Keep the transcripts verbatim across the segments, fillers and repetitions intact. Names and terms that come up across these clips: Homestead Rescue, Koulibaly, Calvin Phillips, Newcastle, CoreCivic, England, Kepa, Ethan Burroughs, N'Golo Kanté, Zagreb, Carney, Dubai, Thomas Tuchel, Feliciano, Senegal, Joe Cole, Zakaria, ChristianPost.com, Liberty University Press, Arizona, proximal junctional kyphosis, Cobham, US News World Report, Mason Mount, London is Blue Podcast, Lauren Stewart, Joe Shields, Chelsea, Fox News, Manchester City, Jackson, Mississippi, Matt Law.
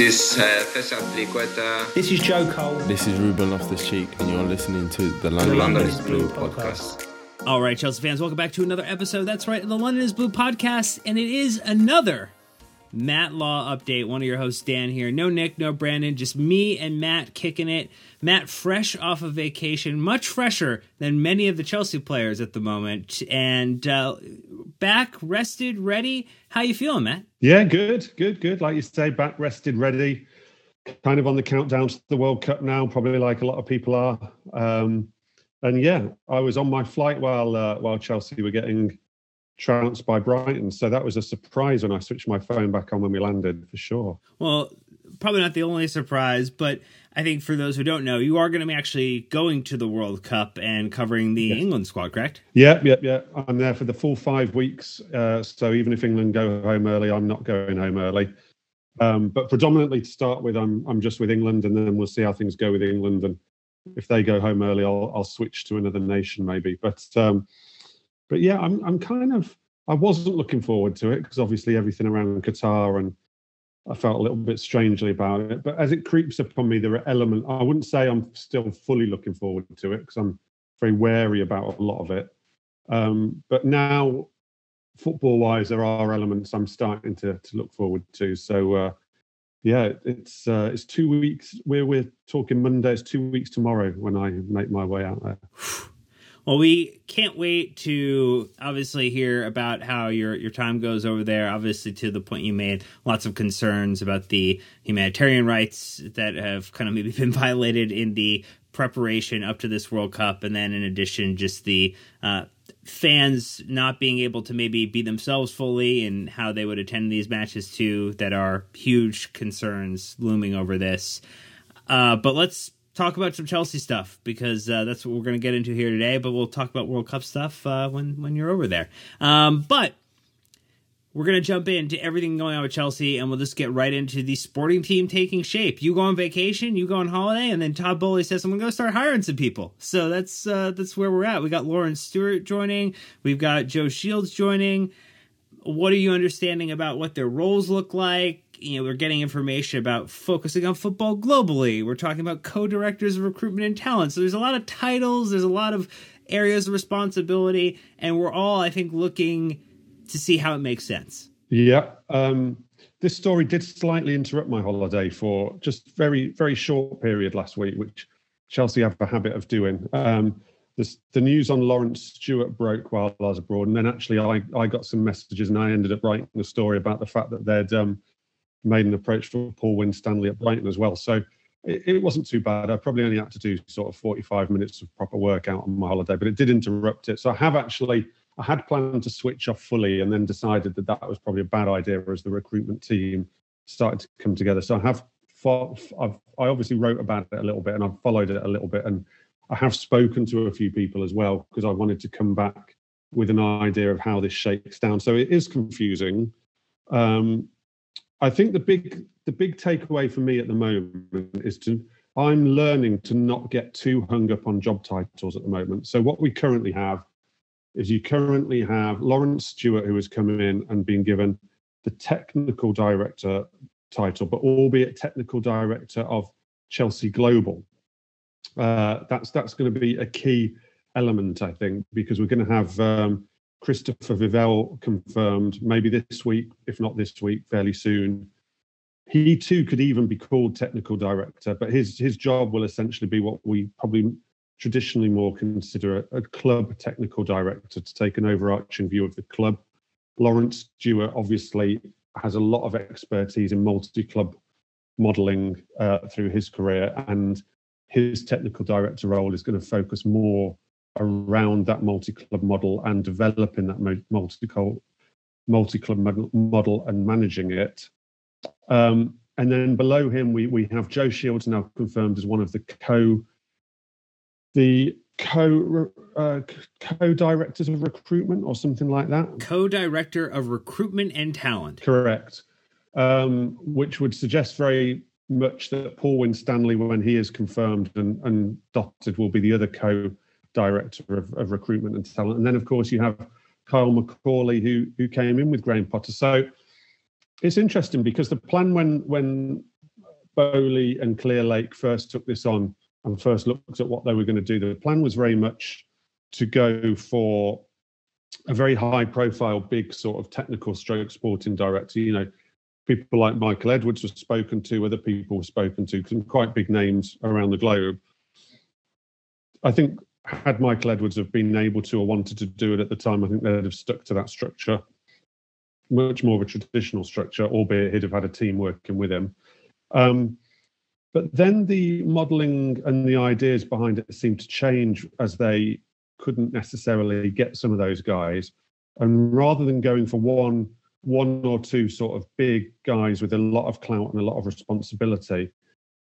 This is uh, This is Joe Cole. This is Ruben Loftus-Cheek, and you're listening to the London, the London is Blue Podcast. Podcast. All right, Chelsea fans, welcome back to another episode. That's right, the London is Blue Podcast, and it is another Matt Law update. One of your hosts, Dan, here. No Nick, no Brandon, just me and Matt kicking it. Matt fresh off of vacation, much fresher than many of the Chelsea players at the moment, and uh, back, rested, ready. How you feeling, Matt? Yeah, good, good, good. Like you say, back, rested, ready. Kind of on the countdown to the World Cup now, probably like a lot of people are. Um, and yeah, I was on my flight while uh, while Chelsea were getting trounced by Brighton, so that was a surprise when I switched my phone back on when we landed, for sure. Well, probably not the only surprise, but I think for those who don't know, you are going to be actually going to the World Cup and covering the yes. England squad, correct? Yep, yep, yep. I'm there for the full five weeks, uh, so even if England go home early, I'm not going home early. Um, but predominantly to start with, I'm I'm just with England, and then we'll see how things go with England. And if they go home early, I'll I'll switch to another nation maybe. But um, but yeah, I'm I'm kind of I wasn't looking forward to it because obviously everything around Qatar, and I felt a little bit strangely about it, but as it creeps upon me, there are elements. I wouldn't say I'm still fully looking forward to it because I'm very wary about a lot of it. Um, but now, football-wise, there are elements I'm starting to to look forward to. So, uh, yeah, it's uh, it's two weeks. We're we're talking Monday. It's two weeks tomorrow when I make my way out there. Well, we can't wait to obviously hear about how your, your time goes over there. Obviously, to the point you made, lots of concerns about the humanitarian rights that have kind of maybe been violated in the preparation up to this World Cup. And then in addition, just the uh, fans not being able to maybe be themselves fully and how they would attend these matches too, that are huge concerns looming over this. Uh, but let's talk about some Chelsea stuff, because uh, that's what we're going to get into here today, but we'll talk about World Cup stuff uh, when, when you're over there. Um, but we're going to jump into everything going on with Chelsea, and we'll just get right into the sporting team taking shape. You go on vacation, you go on holiday, and then Todd Boehly says, I'm going to start hiring some people. So that's uh, that's where we're at. We got Lauren Stewart joining. We've got Joe Shields joining. What are you understanding about what their roles look like? You know, we're getting information about focusing on football globally. We're talking about co-directors of recruitment and talent. So there's a lot of titles. There's a lot of areas of responsibility. And we're all, I think, looking to see how it makes sense. Yeah. Um, this story did slightly interrupt my holiday for just very, very short period last week, which Chelsea have a habit of doing. Um, this, the news on Lawrence Stewart broke while I was abroad. And then actually I, I got some messages and I ended up writing the story about the fact that they'd um, made an approach for Paul Winstanley at Brighton as well. So it, it wasn't too bad. I probably only had to do sort of forty-five minutes of proper workout on my holiday, but it did interrupt it. So I have actually, I had planned to switch off fully and then decided that that was probably a bad idea as the recruitment team started to come together. So I have, I've, I obviously wrote about it a little bit and I've followed it a little bit. And I have spoken to a few people as well, because I wanted to come back with an idea of how this shakes down. So it is confusing. Um, I think the big the big takeaway for me at the moment is to I'm learning to not get too hung up on job titles at the moment. So what we currently have is you currently have Lawrence Stewart, who has come in and been given the technical director title, but albeit technical director of Chelsea Global. Uh, that's that's going to be a key element, I think, because we're going to have um, Christopher Vivell confirmed maybe this week, if not this week, fairly soon. He too could even be called technical director, but his his job will essentially be what we probably traditionally more consider a, a club technical director, to take an overarching view of the club. Lawrence Stewart obviously has a lot of expertise in multi-club modelling uh, through his career, and his technical director role is going to focus more around that multi-club model and developing that multi-club multi-club model and managing it. Um, and then below him, we we have Joe Shields now confirmed as one of the co the co uh, co-directors of recruitment or something like that. Co-director of recruitment and talent. Correct, um, which would suggest very much that Paul Winstanley, when he is confirmed and, and dotted, will be the other co. Director of, of recruitment and talent. And then, of course, you have Kyle Macaulay, who who came in with Graham Potter. So it's interesting because the plan when when Boehly and Clearlake first took this on and first looked at what they were going to do, the plan was very much to go for a very high-profile, big sort of technical stroke sporting director. You know, people like Michael Edwards was spoken to, other people were spoken to, some quite big names around the globe. I think had Michael Edwards have been able to or wanted to do it at the time, I think they'd have stuck to that structure, much more of a traditional structure, albeit he'd have had a team working with him. Um, but then the modelling and the ideas behind it seemed to change as they couldn't necessarily get some of those guys, and rather than going for one one or two sort of big guys with a lot of clout and a lot of responsibility,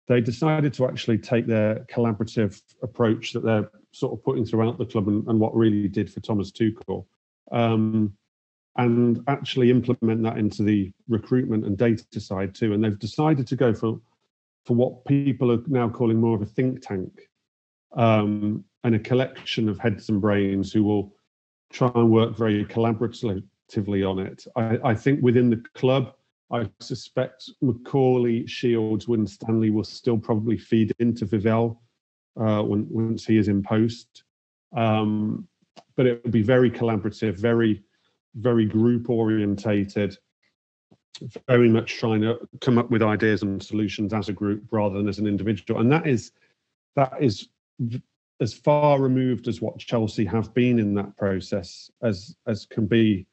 they decided to actually take their collaborative approach that they're sort of putting throughout the club, and, and what really did for Thomas Tuchel, um, and actually implement that into the recruitment and data side too. And they've decided to go for for what people are now calling more of a think tank, um, and a collection of heads and brains who will try and work very collaboratively on it. I, I think within the club, I suspect Macaulay, Shields, Winstanley will still probably feed into Vivell uh, when, once he is in post. Um, but it will be very collaborative, very, very group orientated, very much trying to come up with ideas and solutions as a group rather than as an individual. And that is, that is as far removed as what Chelsea have been in that process as as can be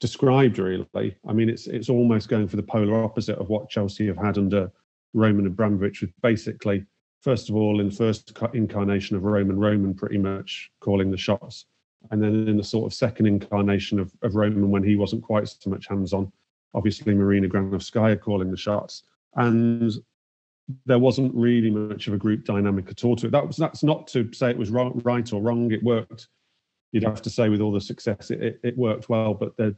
described, really. I mean, it's it's almost going for the polar opposite of what Chelsea have had under Roman Abramovich, with basically, first of all, in first incarnation of Roman, Roman pretty much calling the shots. And then in the sort of second incarnation of, of Roman, when he wasn't quite so much hands-on, obviously Marina Granovskaya calling the shots. And there wasn't really much of a group dynamic at all to it. That was, that's not to say it was wrong, right or wrong. It worked. You'd have to say with all the success, it, it, it worked well, but the,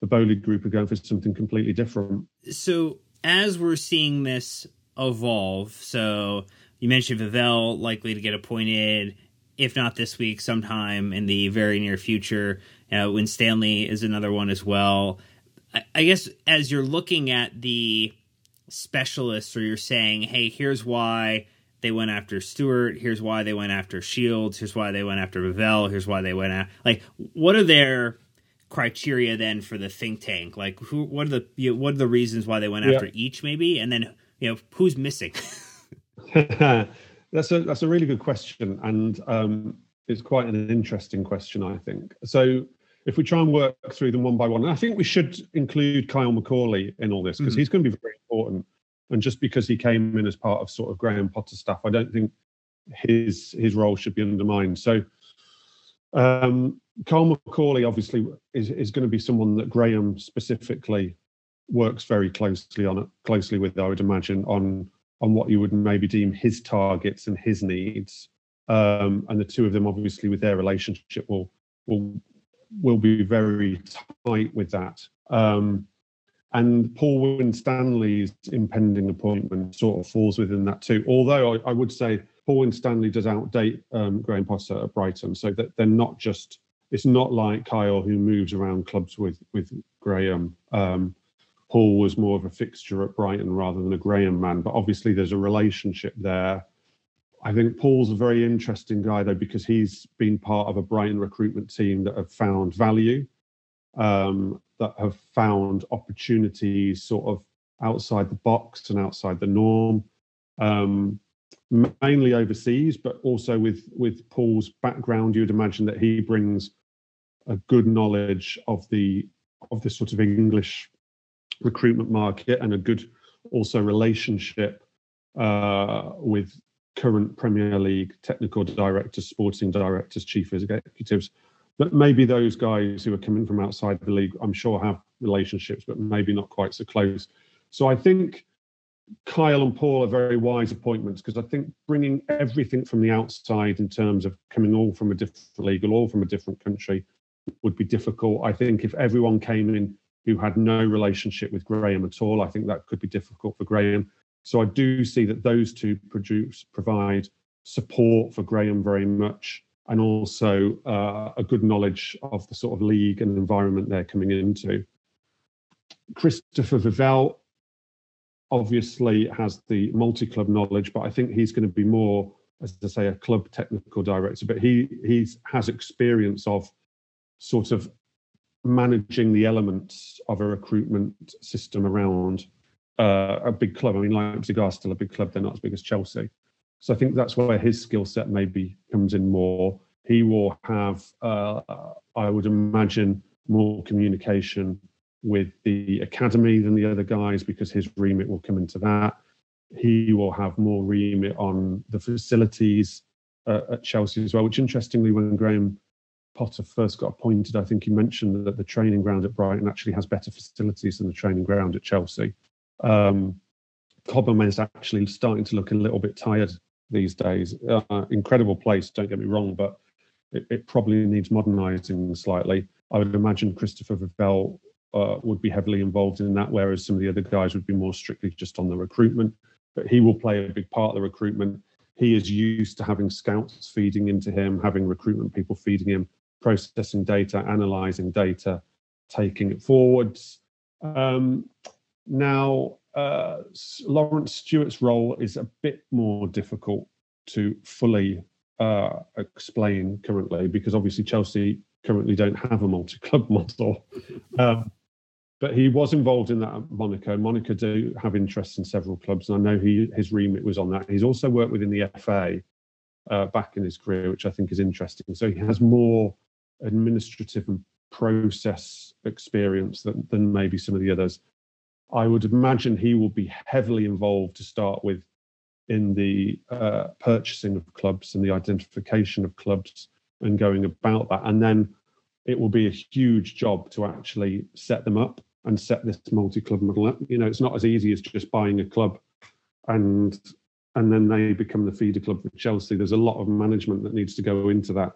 the Boehly group are going for something completely different. So as we're seeing this evolve, so you mentioned Vivell likely to get appointed, if not this week, sometime in the very near future. Uh, Winstanley is another one as well. I, I guess as you're looking at the specialists, or you're saying, hey, here's why they went after Stewart, here's why they went after Shields, here's why they went after Vivell, here's why they went after, like, what are their criteria then for the think tank? Like, who, what are the, you know, what are the reasons why they went yeah. after each, maybe, and then, you know, who's missing? That's a that's a really good question, and um it's quite an interesting question, I think. So if we try and work through them one by one, and I think we should include Kyle Macaulay in all this, because mm-hmm. he's going to be very important. And just because he came in as part of sort of Graham Potter staff, I don't think his his role should be undermined. So um, Kyle Macaulay obviously is, is going to be someone that Graham specifically works very closely on closely with, I would imagine, on on what you would maybe deem his targets and his needs. Um, and the two of them, obviously, with their relationship, will will. will be very tight with that. Um, and Paul Winstanley's impending appointment sort of falls within that too. Although I, I would say Paul Winstanley does outdate um, Graham Potter at Brighton, so that they're not just, it's not like Kyle, who moves around clubs with, with Graham. Um, Paul was more of a fixture at Brighton rather than a Graham man, but obviously there's a relationship there. I think Paul's a very interesting guy, though, because he's been part of a Brighton recruitment team that have found value, um, that have found opportunities sort of outside the box and outside the norm, um, mainly overseas, but also with, with Paul's background, you'd imagine that he brings a good knowledge of the of the sort of English recruitment market, and a good also relationship uh, with current Premier League technical directors, sporting directors, chief executives. But maybe those guys who are coming from outside the league, I'm sure, have relationships, but maybe not quite so close. So I think Kyle and Paul are very wise appointments, because I think bringing everything from the outside in terms of coming all from a different league, all from a different country, would be difficult. I think if everyone came in who had no relationship with Graham at all, I think that could be difficult for Graham. So I do see that those two produce, provide support for Graham very much, and also uh, a good knowledge of the sort of league and environment they're coming into. Christopher Vivell, obviously has the multi-club knowledge, but I think he's going to be more, as I say, a club technical director. But he he's, has experience of sort of managing the elements of a recruitment system around uh, a big club. I mean, Leipzig are still a big club. They're not as big as Chelsea. So I think that's where his skill set maybe comes in more. He will have, uh, I would imagine, more communication with the academy than the other guys, because his remit will come into that. He will have more remit on the facilities uh, at Chelsea as well, which interestingly, when Graham Potter first got appointed, I think he mentioned that the training ground at Brighton actually has better facilities than the training ground at Chelsea. Um, Cobham is actually starting to look a little bit tired these days. Uh, incredible place, don't get me wrong, but it, it probably needs modernising slightly. I would imagine Christopher Vivell Uh, would be heavily involved in that, whereas some of the other guys would be more strictly just on the recruitment. But he will play a big part of the recruitment. He is used to having scouts feeding into him, having recruitment people feeding him, processing data, analysing data, taking it forwards. Um, now, uh, Lauren Stewart's role is a bit more difficult to fully uh, explain currently, because obviously Chelsea currently don't have a multi-club model. Um, But he was involved in that at Monaco. Monaco do have interests in several clubs, and I know he, his remit was on that. He's also worked within the F A uh, back in his career, which I think is interesting. So he has more administrative and process experience than, than maybe some of the others. I would imagine he will be heavily involved to start with in the uh, purchasing of clubs and the identification of clubs and going about that. And then it will be a huge job to actually set them up and set this multi-club model up. You know, it's not as easy as just buying a club and and then they become the feeder club for Chelsea. There's a lot of management that needs to go into that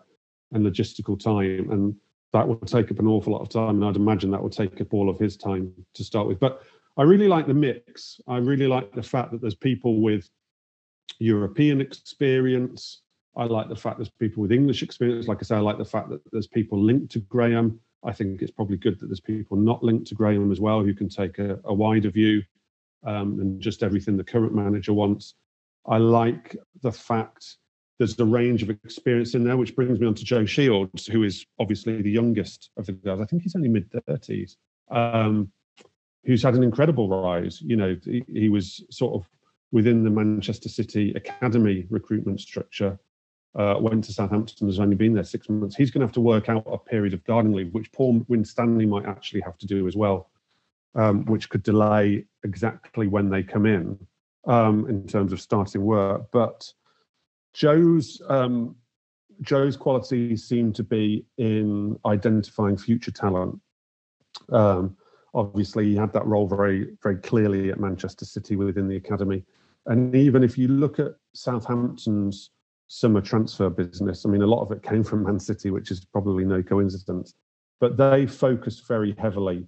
and logistical time. And that will take up an awful lot of time. And I'd imagine that will take up all of his time to start with. But I really like the mix. I really like the fact that there's people with European experience. I like the fact there's people with English experience. Like I say, I like the fact that there's people linked to Graham. I think it's probably good that there's people not linked to Graham as well who can take a, a wider view um, and just everything the current manager wants. I like the fact there's the range of experience in there, which brings me on to Joe Shields, who is obviously the youngest of the guys. I think he's only mid-thirties, um, who's had an incredible rise. You know, he, he was sort of within the Manchester City Academy recruitment structure. Uh, went to Southampton, has only been there six months. He's going to have to work out a period of garden leave, which Paul Winstanley might actually have to do as well, um, which could delay exactly when they come in um, in terms of starting work. But Joe's um, Joe's qualities seem to be in identifying future talent. Um, obviously, he had that role very, very clearly at Manchester City within the academy. And even if you look at Southampton's summer transfer business, I mean, a lot of it came from Man City, which is probably no coincidence, but they focused very heavily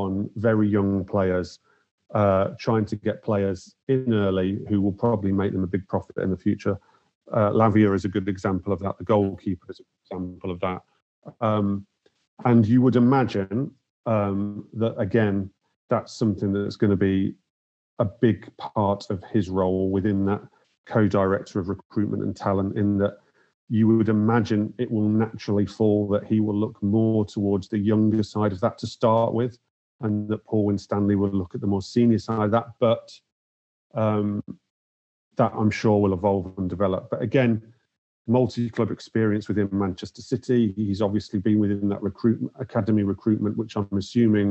on very young players, uh, trying to get players in early who will probably make them a big profit in the future. Uh, Lavia is a good example of that. The goalkeeper is an example of that. Um, and you would imagine um, that, again, that's something that's going to be a big part of his role within that co-director of recruitment and talent, in that you would imagine it will naturally fall that he will look more towards the younger side of that to start with, and that Paul Winstanley will look at the more senior side of that, but um, that I'm sure will evolve and develop. But again, multi-club experience within Manchester City. He's obviously been within that recruitment, academy recruitment, which I'm assuming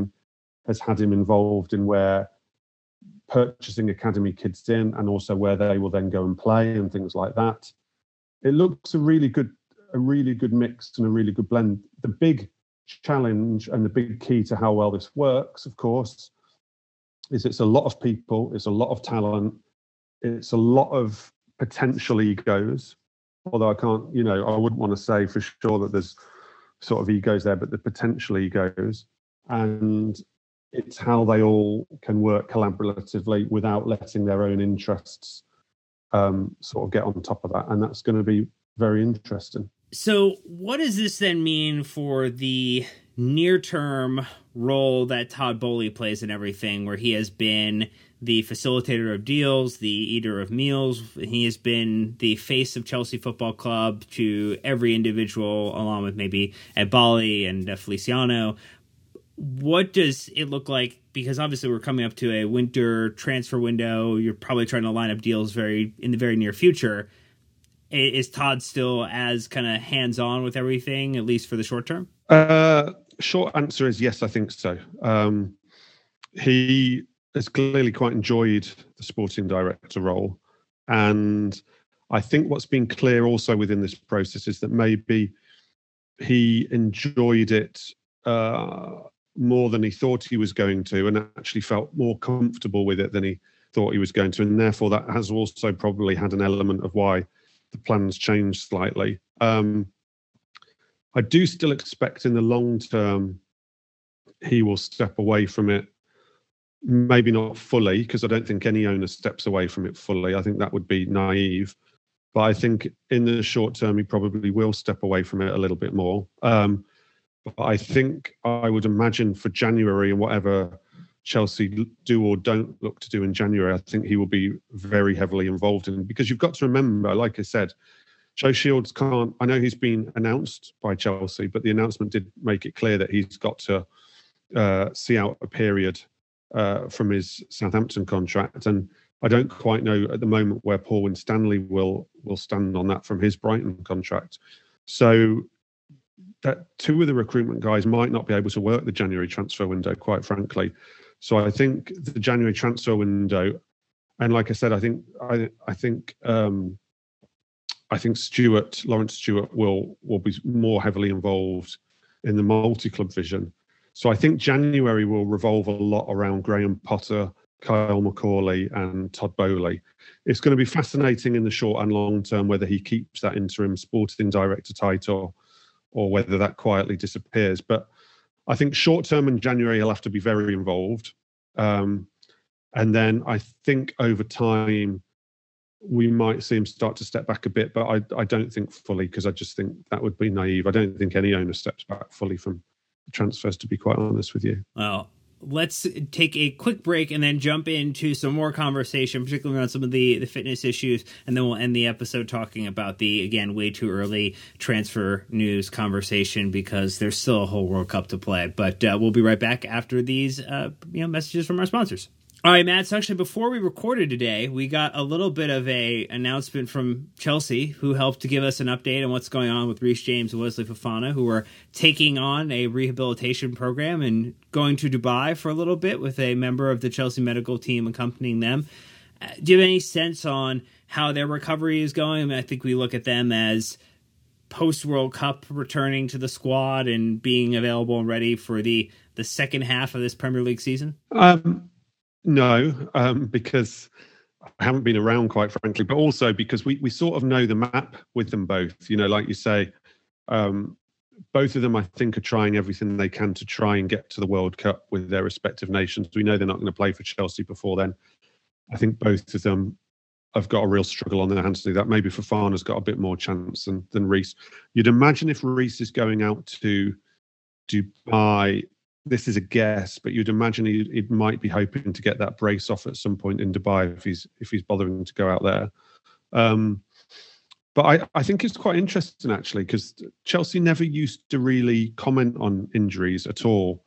has had him involved in where purchasing academy kids in, and also where they will then go and play and things like that. It looks a really good, a really good mix and a really good blend. The big challenge and the big key to how well this works, of course, is it's a lot of people, it's a lot of talent, it's a lot of potential egos. Although I can't, you know, I wouldn't want to say for sure that there's sort of egos there, but the potential egos, and it's how they all can work collaboratively without letting their own interests um, sort of get on top of that. And that's going to be very interesting. So what does this then mean for the near-term role that Todd Boehly plays in everything, where he has been the facilitator of deals, the eater of meals. He has been the face of Chelsea Football Club to every individual, along with maybe Ebali and Feliciano. What does it look like? Because obviously we're coming up to a winter transfer window. You're probably trying to line up deals very in the very near future. Is Todd still as kind of hands-on with everything, at least for the short term? Uh, short answer is yes, I think so. Um, he has clearly quite enjoyed the sporting director role. And I think what's been clear also within this process is that maybe he enjoyed it uh, more than he thought he was going to, and actually felt more comfortable with it than he thought he was going to. And therefore, that has also probably had an element of why the plans changed slightly. Um, I do still expect in the long term he will step away from it, maybe not fully, because I don't think any owner steps away from it fully. I think that would be naive. But I think in the short term he probably will step away from it a little bit more. Um, but I think I would imagine for January and whatever Chelsea do or don't look to do in January, I think he will be very heavily involved in, because you've got to remember, like I said, Joe Shields can't, I know he's been announced by Chelsea, but the announcement did make it clear that he's got to uh, see out a period uh, from his Southampton contract. And I don't quite know at the moment where Paul Winstanley will will stand on that from his Brighton contract. So that two of the recruitment guys might not be able to work the January transfer window, quite frankly. So I think the January transfer window, and like I said, I think I, I think um, I think Stewart, Lauren Stewart, will will be more heavily involved in the multi-club vision. So I think January will revolve a lot around Graham Potter, Kyle Macaulay, and Todd Boehly. It's going to be fascinating in the short and long term whether he keeps that interim sporting director title or whether that quietly disappears. But I think short-term in January, he'll have to be very involved. Um, and then I think over time, we might see him start to step back a bit, but I, I don't think fully, because I just think that would be naive. I don't think any owner steps back fully from transfers, to be quite honest with you. Well, let's take a quick break and then jump into some more conversation, particularly around some of the, the fitness issues. And then we'll end the episode talking about the, again, way too early transfer news conversation, because there's still a whole World Cup to play. But uh, we'll be right back after these uh, you know, messages from our sponsors. All right, Matt, so actually before we recorded today, we got a little bit of a announcement from Chelsea, who helped to give us an update on what's going on with Reece James and Wesley Fofana, who are taking on a rehabilitation program and going to Dubai for a little bit with a member of the Chelsea medical team accompanying them. Do you have any sense on how their recovery is going? I mean, I think we look at them as post-World Cup returning to the squad and being available and ready for the, the second half of this Premier League season. Um. No, um, because I haven't been around, quite frankly, but also because we, we sort of know the map with them both. You know, like you say, um, both of them, I think, are trying everything they can to try and get to the World Cup with their respective nations. We know they're not going to play for Chelsea before then. I think both of them have got a real struggle on their hands to do that. Maybe Fofana's got a bit more chance than, than Reece. You'd imagine if Reece is going out to Dubai, this is a guess, but you'd imagine he, he might be hoping to get that brace off at some point in Dubai if he's if he's bothering to go out there. Um, but I, I think it's quite interesting, actually, because Chelsea never used to really comment on injuries at all.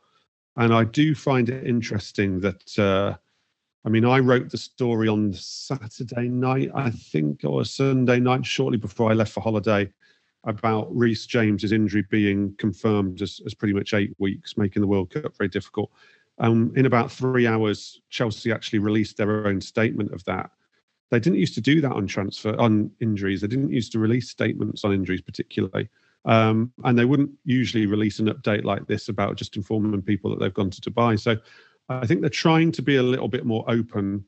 And I do find it interesting that, uh, I mean, I wrote the story on Saturday night, I think, or Sunday night, shortly before I left for holiday, about Reece James's injury being confirmed as, as pretty much eight weeks, making the World Cup very difficult. Um, in about three hours, Chelsea actually released their own statement of that. They didn't used to do that on transfer on injuries. They didn't used to release statements on injuries particularly. Um, and they wouldn't usually release an update like this about just informing people that they've gone to Dubai. So I think they're trying to be a little bit more open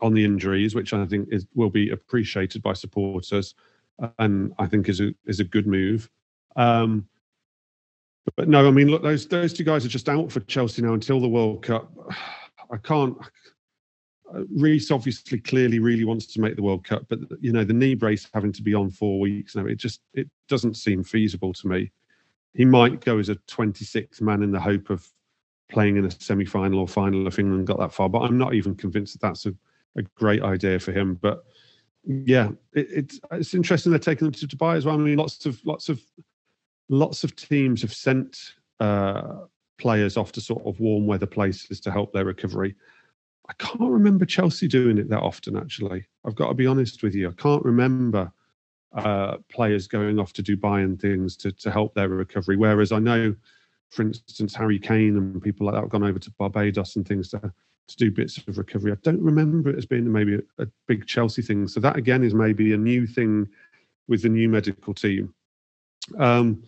on the injuries, which I think is will be appreciated by supporters, and I think is a is a good move. Um, but no, I mean, look, those those two guys are just out for Chelsea now until the World Cup. I can't. Reece obviously clearly really wants to make the World Cup, but you know the knee brace having to be on four weeks now, it just it doesn't seem feasible to me. he might go as a twenty-six man in the hope of playing in a semi-final or final if England got that far. But I'm not even convinced that that's a, a great idea for him. But yeah, it, it's it's interesting they're taking them to Dubai as well. I mean, lots of lots of lots of teams have sent uh, players off to sort of warm weather places to help their recovery. I can't remember Chelsea doing it that often, actually. I've got to be honest with you. I can't remember uh, players going off to Dubai and things to, to help their recovery. Whereas I know, for instance, Harry Kane and people like that have gone over to Barbados and things to, to do bits of recovery. I don't remember it as being maybe a, a big Chelsea thing. So that, again, is maybe a new thing with the new medical team. Um,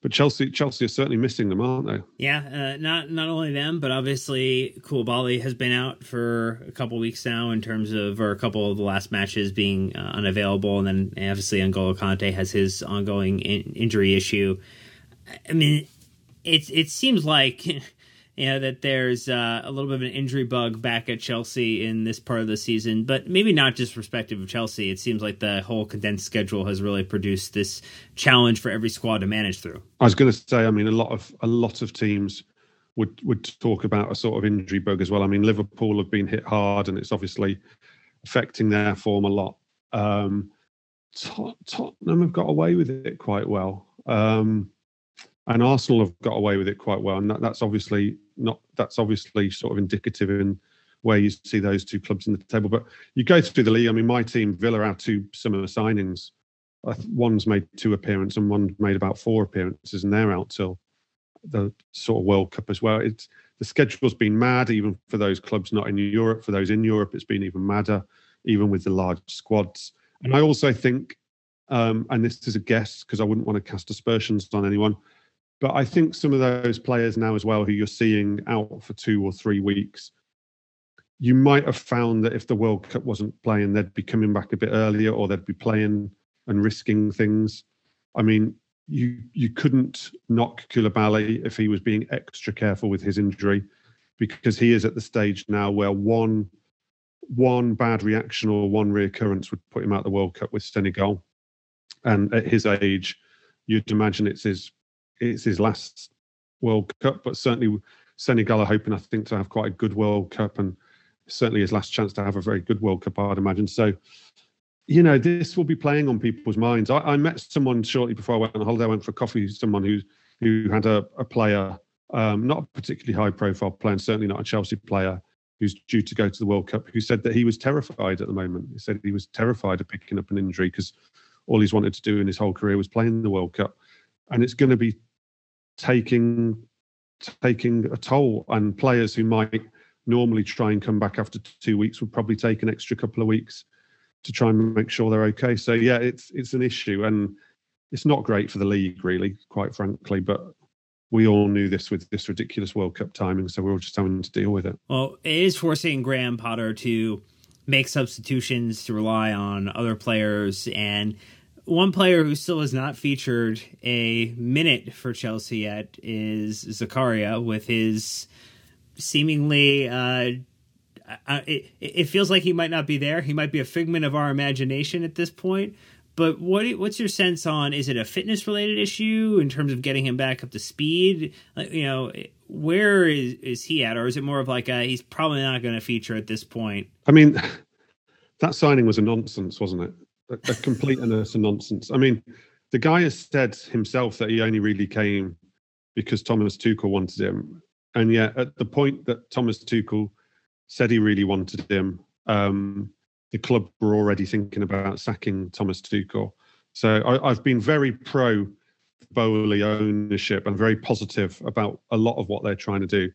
but Chelsea, Chelsea are certainly missing them, aren't they? Yeah, uh, not not only them, but obviously Koulibaly has been out for a couple of weeks now in terms of, or a couple of the last matches being uh, unavailable, and then obviously N'Golo Kanté has his ongoing in- injury issue. I mean, it it seems like you know that there's uh, a little bit of an injury bug back at Chelsea in this part of the season, but maybe not just respective of Chelsea. It seems like the whole condensed schedule has really produced this challenge for every squad to manage through. I was going to say, I mean, a lot of a lot of teams would would talk about a sort of injury bug as well. I mean, Liverpool have been hit hard, and it's obviously affecting their form a lot. Um, Tot- Tottenham have got away with it quite well. Um, And Arsenal have got away with it quite well, and that, that's obviously not. That's obviously sort of indicative in where you see those two clubs in the table. But you go through the league. I mean, my team, Villa, our two summer signings, one's made two appearances and one made about four appearances, and they're out till the sort of World Cup as well. It's the schedule's been mad, even for those clubs not in Europe. For those in Europe, it's been even madder, even with the large squads. And I also think, um, and this is a guess because I wouldn't want to cast aspersions on anyone, but I think some of those players now as well who you're seeing out for two or three weeks, you might have found that if the World Cup wasn't playing, they'd be coming back a bit earlier, or they'd be playing and risking things. I mean, you you couldn't knock Koulibaly if he was being extra careful with his injury, because he is at the stage now where one, one bad reaction or one reoccurrence would put him out of the World Cup with Senegal. And at his age, you'd imagine it's his... It's his last World Cup, but certainly Senegal are hoping, I think, to have quite a good World Cup, and certainly his last chance to have a very good World Cup, I'd imagine. So, you know, this will be playing on people's minds. I, I met someone shortly before I went on holiday. I went for coffee, someone who, who had a, a player, um, not a particularly high-profile player, and certainly not a Chelsea player, who's due to go to the World Cup, who said that he was terrified at the moment. He said he was terrified of picking up an injury because all he's wanted to do in his whole career was play in the World Cup. And it's going to be taking taking a toll, and players who might normally try and come back after two weeks would probably take an extra couple of weeks to try and make sure they're okay. So yeah, it's it's an issue, and it's not great for the league, really, quite frankly. But we all knew this with this ridiculous World Cup timing, so we're all just having to deal with it. Well, it is forcing Graham Potter to make substitutions, to rely on other players, and one player who still has not featured a minute for Chelsea yet is Zakaria, with his seemingly, uh, it, it feels like he might not be there. He might be a figment of our imagination at this point. But what what's your sense on, is it a fitness related issue in terms of getting him back up to speed? Like, you know, where is, is he at? Or is it more of like a, he's probably not going to feature at this point? I mean, that signing was a nonsense, wasn't it? A complete and utter nonsense. I mean, the guy has said himself that he only really came because Thomas Tuchel wanted him. And yet, at the point that Thomas Tuchel said he really wanted him, um, the club were already thinking about sacking Thomas Tuchel. So I, I've been very pro Boehly ownership and very positive about a lot of what they're trying to do.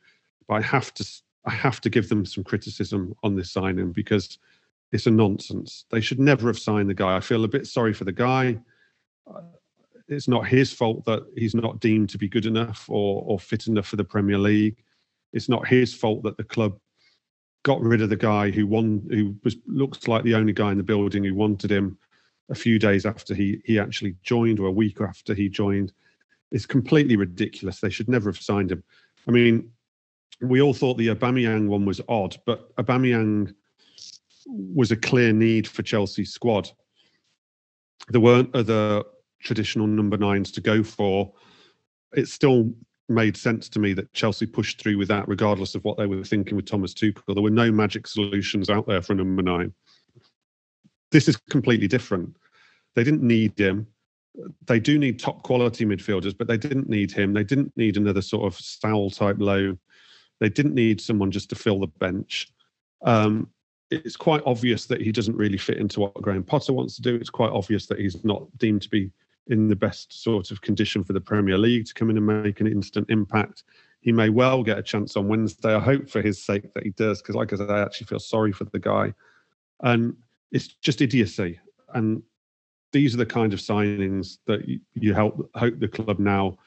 But I have to, I have to give them some criticism on this signing, because it's a nonsense. They should never have signed the guy. I feel a bit sorry for the guy. It's not his fault that he's not deemed to be good enough or, or fit enough for the Premier League. It's not his fault that the club got rid of the guy who won, who was looks like the only guy in the building who wanted him a few days after he, he actually joined, or a week after he joined. It's completely ridiculous. They should never have signed him. I mean, we all thought the Aubameyang one was odd, but Aubameyang was a clear need for Chelsea's squad. There weren't other traditional number nines to go for. it still made sense to me that Chelsea pushed through with that, regardless of what they were thinking with Thomas Tuchel. There were no magic solutions out there for number nine. This is completely different. They didn't need him. They do need top quality midfielders, but they didn't need him. They didn't need another sort of Sowell type loan. They didn't need someone just to fill the bench. Um, it's quite obvious that he doesn't really fit into what Graham Potter wants to do. It's quite obvious that he's not deemed to be in the best sort of condition for the Premier League to come in and make an instant impact. He may well get a chance on Wednesday. I hope for his sake that he does, because like I said, I actually feel sorry for the guy. And it's just idiocy. And these are the kind of signings that you, you help hope the club now.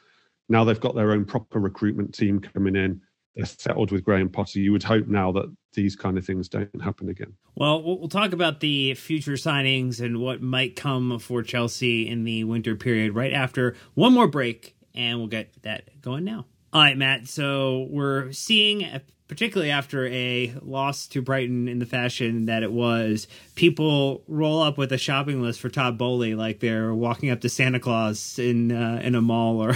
Now they've got their own proper recruitment team coming in. They're settled with Graham Potter. You would hope now that these kind of things don't happen again. Well, we'll talk about the future signings and what might come for Chelsea in the winter period right after one more break, and we'll get that going now. All right, Matt. So we're seeing, particularly after a loss to Brighton in the fashion that it was, people roll up with a shopping list for Todd Boehly like they're walking up to Santa Claus in uh, in a mall or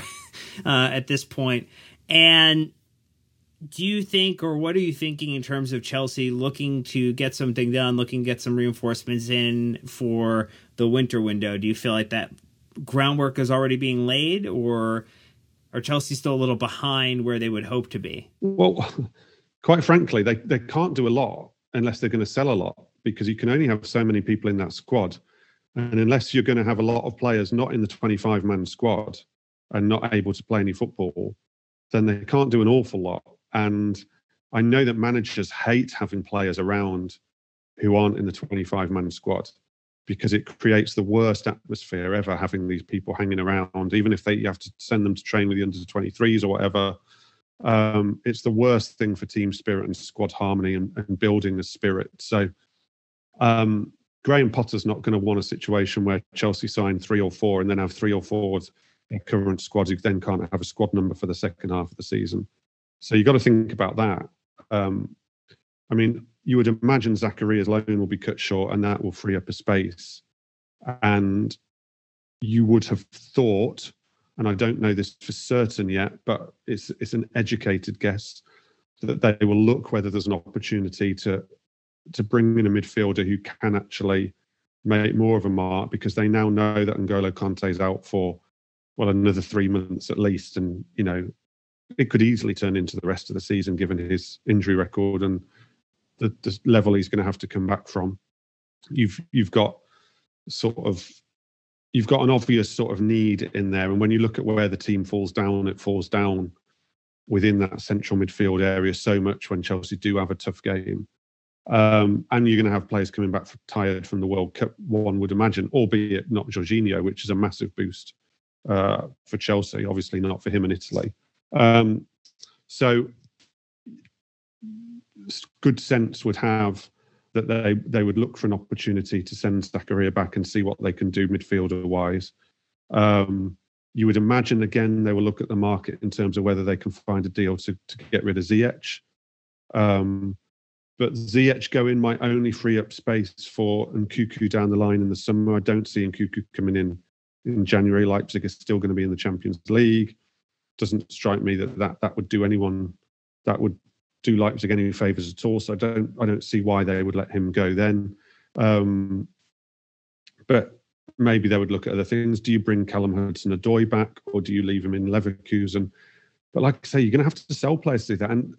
uh, at this point. And do you think, or what are you thinking in terms of Chelsea looking to get something done, looking to get some reinforcements in for the winter window? Do you feel like that groundwork is already being laid, or are Chelsea still a little behind where they would hope to be? Well, quite frankly, they, they can't do a lot unless they're going to sell a lot, because you can only have so many people in that squad. And unless you're going to have a lot of players not in the twenty-five man squad and not able to play any football, then they can't do an awful lot. And I know that managers hate having players around who aren't in the twenty-five man squad, because it creates the worst atmosphere ever, having these people hanging around, even if they you have to send them to train with the under twenty-threes or whatever. Um, it's the worst thing for team spirit and squad harmony and, and building the spirit. So um, Graham Potter's not going to want a situation where Chelsea sign three or four and then have three or four in current squad who then can't have a squad number for the second half of the season. So you've got to think about that. Um, I mean, you would imagine Zakaria's loan will be cut short, and that will free up a space. And you would have thought, and I don't know this for certain yet, but it's it's an educated guess, that they will look whether there's an opportunity to to bring in a midfielder who can actually make more of a mark, because they now know that N'Golo Kanté's out for, well, another three months at least. And, you know, it could easily turn into the rest of the season, given his injury record and the, the level he's going to have to come back from. You've you've got sort of you've got an obvious sort of need in there, and when you look at where the team falls down, it falls down within that central midfield area so much when Chelsea do have a tough game, um, and you're going to have players coming back tired from the World Cup. One would imagine, albeit not Jorginho, which is a massive boost uh, for Chelsea. Obviously, not for him in Italy. Um, so good sense would have that they, they would look for an opportunity to send Zakaria back and see what they can do midfielder wise. Um, you would imagine, again, they will look at the market in terms of whether they can find a deal to, to get rid of Ziyech. Um, but Ziyech going might only free up space for Nkuku down the line in the summer. I don't see Nkuku coming in in January. Leipzig is still going to be in the Champions League. Doesn't strike me that, that that would do anyone that would do Leipzig any favors at all. So I don't I don't see why they would let him go then. Um, but maybe they would look at other things. Do you bring Callum Hudson-Odoi back, or do you leave him in Leverkusen? But like I say, you're going to have to sell players to do that, and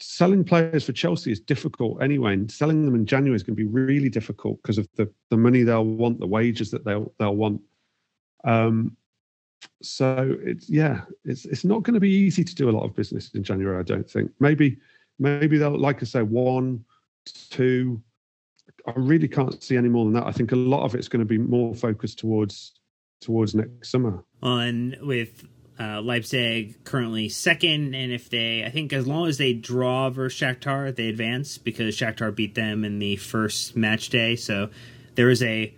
selling players for Chelsea is difficult anyway. And selling them in January is going to be really difficult because of the, the money they'll want, the wages that they'll they'll want. Um, So it's yeah, it's it's not going to be easy to do a lot of business in January, I don't think. Maybe maybe they'll, like I say, one, two. I really can't see any more than that. I think a lot of it's going to be more focused towards towards next summer. On with uh, Leipzig currently second, and if they, I think as long as they draw versus Shakhtar, they advance, because Shakhtar beat them in the first match day. So there is a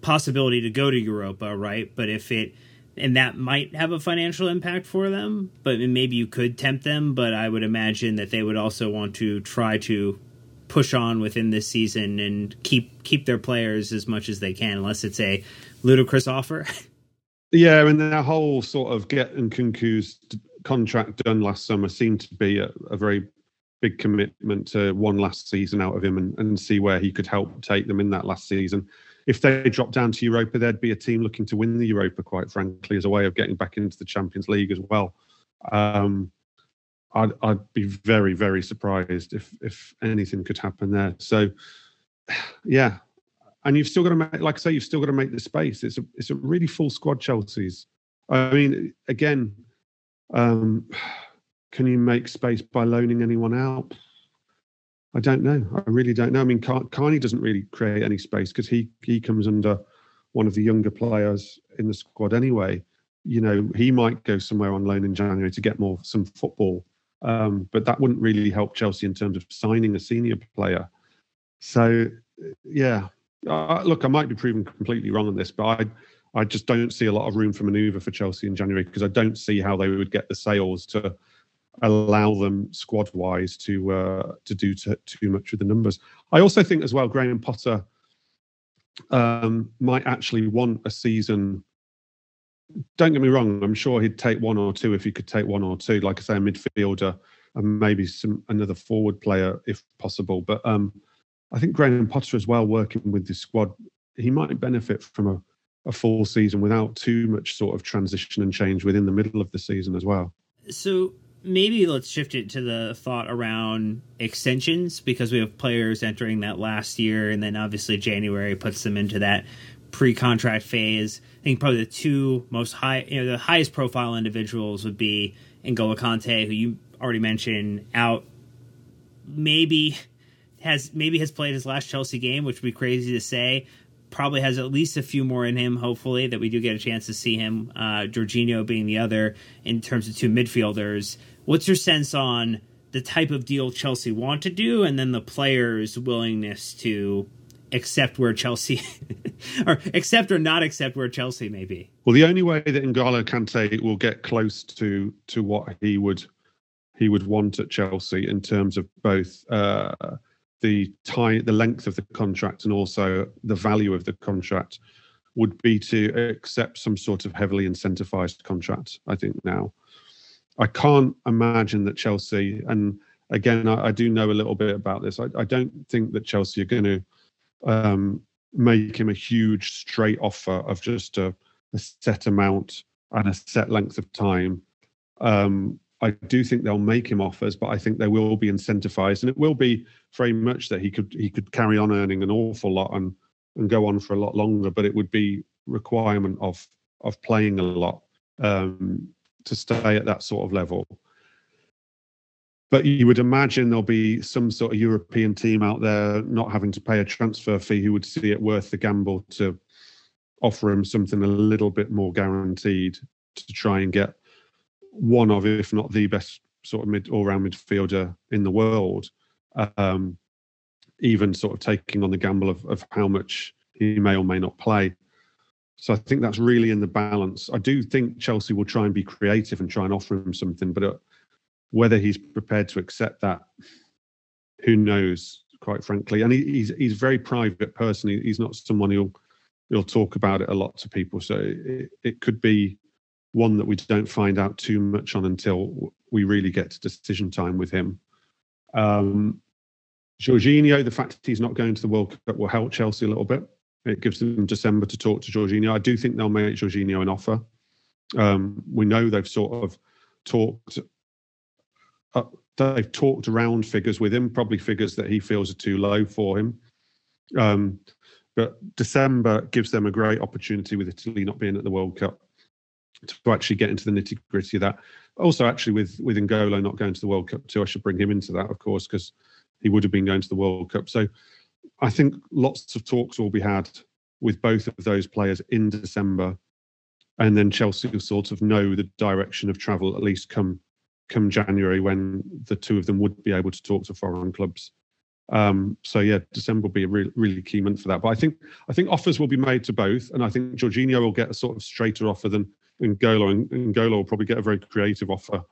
possibility to go to Europa, right? But if it And that might have a financial impact for them, but maybe you could tempt them. But I would imagine that they would also want to try to push on within this season and keep keep their players as much as they can, unless it's a ludicrous offer. Yeah, and their whole sort of get and Nkunku's contract done last summer seemed to be a, a very big commitment to one last season out of him and, and see where he could help take them in that last season. If they dropped down to Europa, there'd be a team looking to win the Europa, quite frankly, as a way of getting back into the Champions League as well. Um, I'd, I'd be very, very surprised if if anything could happen there. So, yeah. And you've still got to make, like I say, you've still got to make the space. It's a it's a really full squad, Chelsea's. I mean, again, um, can you make space by loaning anyone out? I don't know. I really don't know. I mean, Car- Carney doesn't really create any space because he he comes under one of the younger players in the squad anyway. You know, he might go somewhere on loan in January to get more some football, um, but that wouldn't really help Chelsea in terms of signing a senior player. So, yeah. Uh, look, I might be proven completely wrong on this, but I I just don't see a lot of room for manoeuvre for Chelsea in January because I don't see how they would get the sales to allow them squad-wise to uh, to do t- too much with the numbers. I also think as well, Graham Potter um, might actually want a season. Don't get me wrong, I'm sure he'd take one or two if he could take one or two. Like I say, a midfielder and maybe some another forward player if possible. But um, I think Graham Potter as well, working with this squad, he might benefit from a, a full season without too much sort of transition and change within the middle of the season as well. So maybe let's shift it to the thought around extensions because we have players entering that last year and then obviously January puts them into that pre-contract phase. I think probably the two most high, you know, the highest profile individuals would be N'Golo Kanté, who you already mentioned, out maybe... has maybe has played his last Chelsea game, which would be crazy to say. Probably has at least a few more in him, hopefully, that we do get a chance to see him. Uh, Jorginho being the other in terms of two midfielders. What's your sense on the type of deal Chelsea want to do and then the players' willingness to accept where Chelsea or accept or not accept where Chelsea may be? Well, the only way that N'Golo Kanté will get close to to what he would he would want at Chelsea in terms of both uh the tie, the length of the contract and also the value of the contract would be to accept some sort of heavily incentivized contract, I think now. I can't imagine that Chelsea, and again, I, I do know a little bit about this, I, I don't think that Chelsea are going to um, make him a huge straight offer of just a, a set amount and a set length of time. Um I do think they'll make him offers, but I think they will be incentivized, and it will be very much that he could he could carry on earning an awful lot and, and go on for a lot longer. But it would be requirement of of playing a lot um, to stay at that sort of level. But you would imagine there'll be some sort of European team out there not having to pay a transfer fee who would see it worth the gamble to offer him something a little bit more guaranteed to try and get one of, if not the best sort of mid all-round midfielder in the world, um, even sort of taking on the gamble of, of how much he may or may not play. So I think that's really in the balance. I do think Chelsea will try and be creative and try and offer him something, but uh, whether he's prepared to accept that, who knows, quite frankly. And he, he's he's a very private person. He, he's not someone who'll, who'll talk about it a lot to people. So it, it could be one that we don't find out too much on until we really get to decision time with him. Um, Jorginho, the fact that he's not going to the World Cup will help Chelsea a little bit. It gives them December to talk to Jorginho. I do think they'll make Jorginho an offer. Um, we know they've sort of talked, uh, they've talked around figures with him, probably figures that he feels are too low for him. Um, but December gives them a great opportunity with Italy not being at the World Cup to actually get into the nitty-gritty of that. Also, actually, with, with N'Golo not going to the World Cup too, I should bring him into that, of course, because he would have been going to the World Cup. So I think lots of talks will be had with both of those players in December, and then Chelsea will sort of know the direction of travel, at least come come January, when the two of them would be able to talk to foreign clubs. Um, so, yeah, December will be a re- really key month for that. But I think I think offers will be made to both, and I think Jorginho will get a sort of straighter offer than N'Golo, and N'Golo will probably get a very creative offer.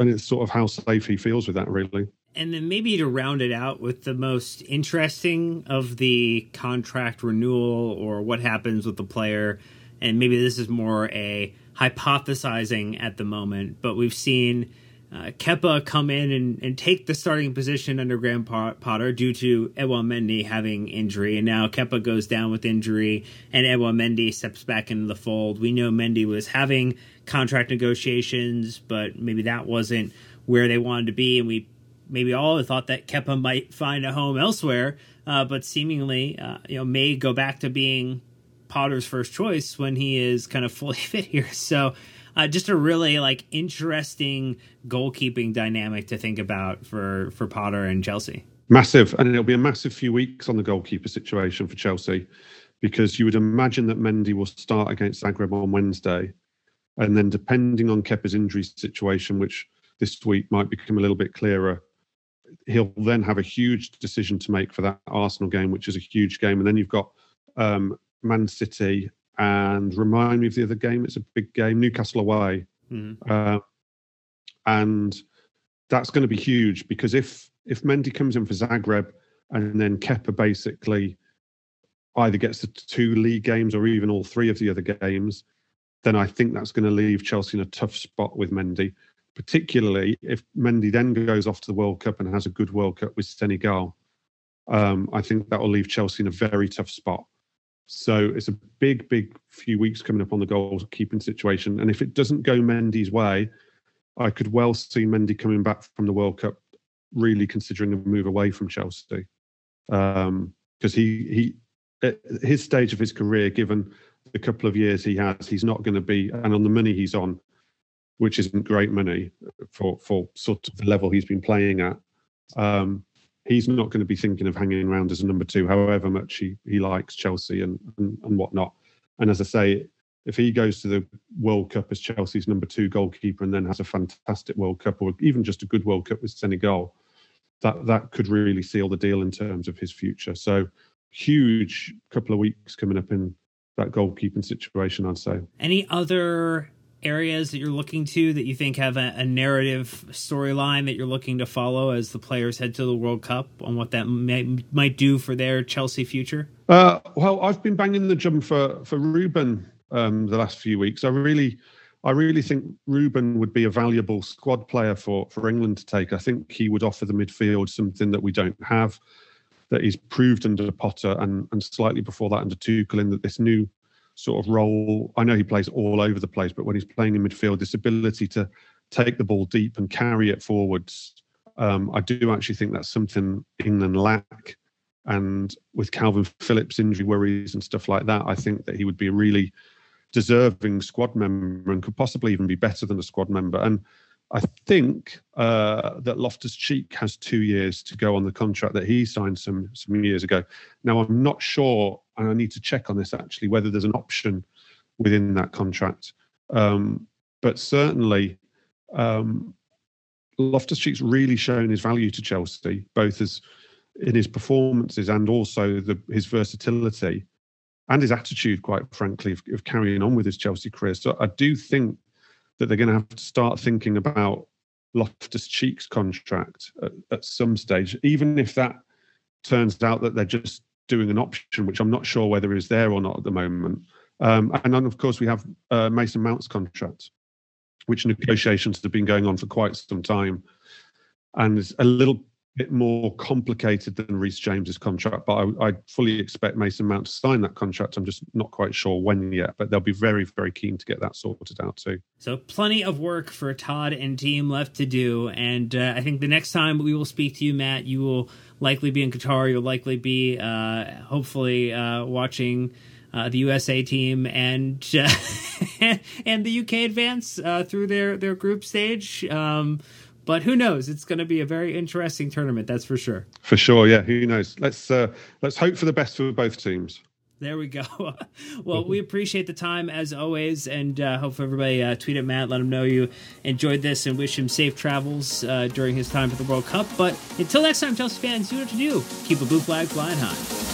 And it's sort of how safe he feels with that, really. And then maybe to round it out with the most interesting of the contract renewal or what happens with the player and maybe this is more a hypothesizing at the moment, but we've seen uh, Kepa come in and, and take the starting position under Graham Potter due to Edouard Mendy having injury. And now Kepa goes down with injury and Edouard Mendy steps back into the fold. We know Mendy was having contract negotiations, but maybe that wasn't where they wanted to be. And we maybe all thought that Kepa might find a home elsewhere, uh, but seemingly uh, you know, may go back to being Potter's first choice when he is kind of fully fit here. So uh, just a really like interesting goalkeeping dynamic to think about for, for Potter and Chelsea. Massive. And it'll be a massive few weeks on the goalkeeper situation for Chelsea, because you would imagine that Mendy will start against Zagreb on Wednesday. And then depending on Kepa's injury situation, which this week might become a little bit clearer, he'll then have a huge decision to make for that Arsenal game, which is a huge game. And then you've got um, Man City, and remind me of the other game, it's a big game, Newcastle away. Mm-hmm. Uh, and that's going to be huge, because if if Mendy comes in for Zagreb and then Kepa basically either gets the two league games or even all three of the other games, then I think that's going to leave Chelsea in a tough spot with Mendy, particularly if Mendy then goes off to the World Cup and has a good World Cup with Senegal. Um, I think that will leave Chelsea in a very tough spot. So it's a big, big few weeks coming up on the goalkeeping situation. And if it doesn't go Mendy's way, I could well see Mendy coming back from the World Cup, really considering a move away from Chelsea. Um, because he, he, at his stage of his career, given the couple of years he has, he's not going to be, and on the money he's on, which isn't great money for, for sort of the level he's been playing at, um, he's not going to be thinking of hanging around as a number two, however much he, he likes Chelsea and, and, and whatnot. And as I say, if he goes to the World Cup as Chelsea's number two goalkeeper and then has a fantastic World Cup, or even just a good World Cup with Senegal, that, that could really seal the deal in terms of his future. So huge couple of weeks coming up in that goalkeeping situation, I'd say. Any other areas that you're looking to that you think have a, a narrative storyline that you're looking to follow as the players head to the World Cup, on what that may, might do for their Chelsea future? Uh, well, I've been banging the drum for, for Ruben um, the last few weeks. I really I really think Ruben would be a valuable squad player for, for England to take. I think he would offer the midfield something that we don't have, that he's proved under Potter and, and slightly before that under Tuchel, in that this new sort of role. I know he plays all over the place, but when he's playing in midfield, this ability to take the ball deep and carry it forwards, um, I do actually think that's something England lack. And with Calvin Phillips' injury worries and stuff like that, I think that he would be a really deserving squad member and could possibly even be better than a squad member. And I think uh, that Loftus-Cheek has two years to go on the contract that he signed some some years ago. Now, I'm not sure, and I need to check on this actually, whether there's an option within that contract. Um, but certainly, um, Loftus-Cheek's really shown his value to Chelsea, both as in his performances and also the, his versatility and his attitude, quite frankly, of, of carrying on with his Chelsea career. So I do think that they're going to have to start thinking about Loftus-Cheek's contract at, at some stage, even if that turns out that they're just doing an option, which I'm not sure whether is there or not at the moment. Um, and then, of course, we have uh, Mason Mount's contract, which negotiations have been going on for quite some time. And it's a little bit more complicated than Reece James's contract, but I, I fully expect Mason Mount to sign that contract. I'm just not quite sure when yet, but they'll be very, very keen to get that sorted out too. So plenty of work for Todd and team left to do. And uh, I think the next time we will speak to you, Matt, you will likely be in Qatar. You'll likely be uh, hopefully uh, watching uh, the U S A team and uh, and the U K advance uh, through their, their group stage. Um But who knows? It's going to be a very interesting tournament, that's for sure. For sure, yeah. Who knows? Let's uh, let's hope for the best for both teams. There we go. Well, we appreciate the time as always, and uh, hope everybody uh, tweet at Matt, let him know you enjoyed this, and wish him safe travels uh, during his time for the World Cup. But until next time, Chelsea fans, you know what to do. Keep a blue flag flying high.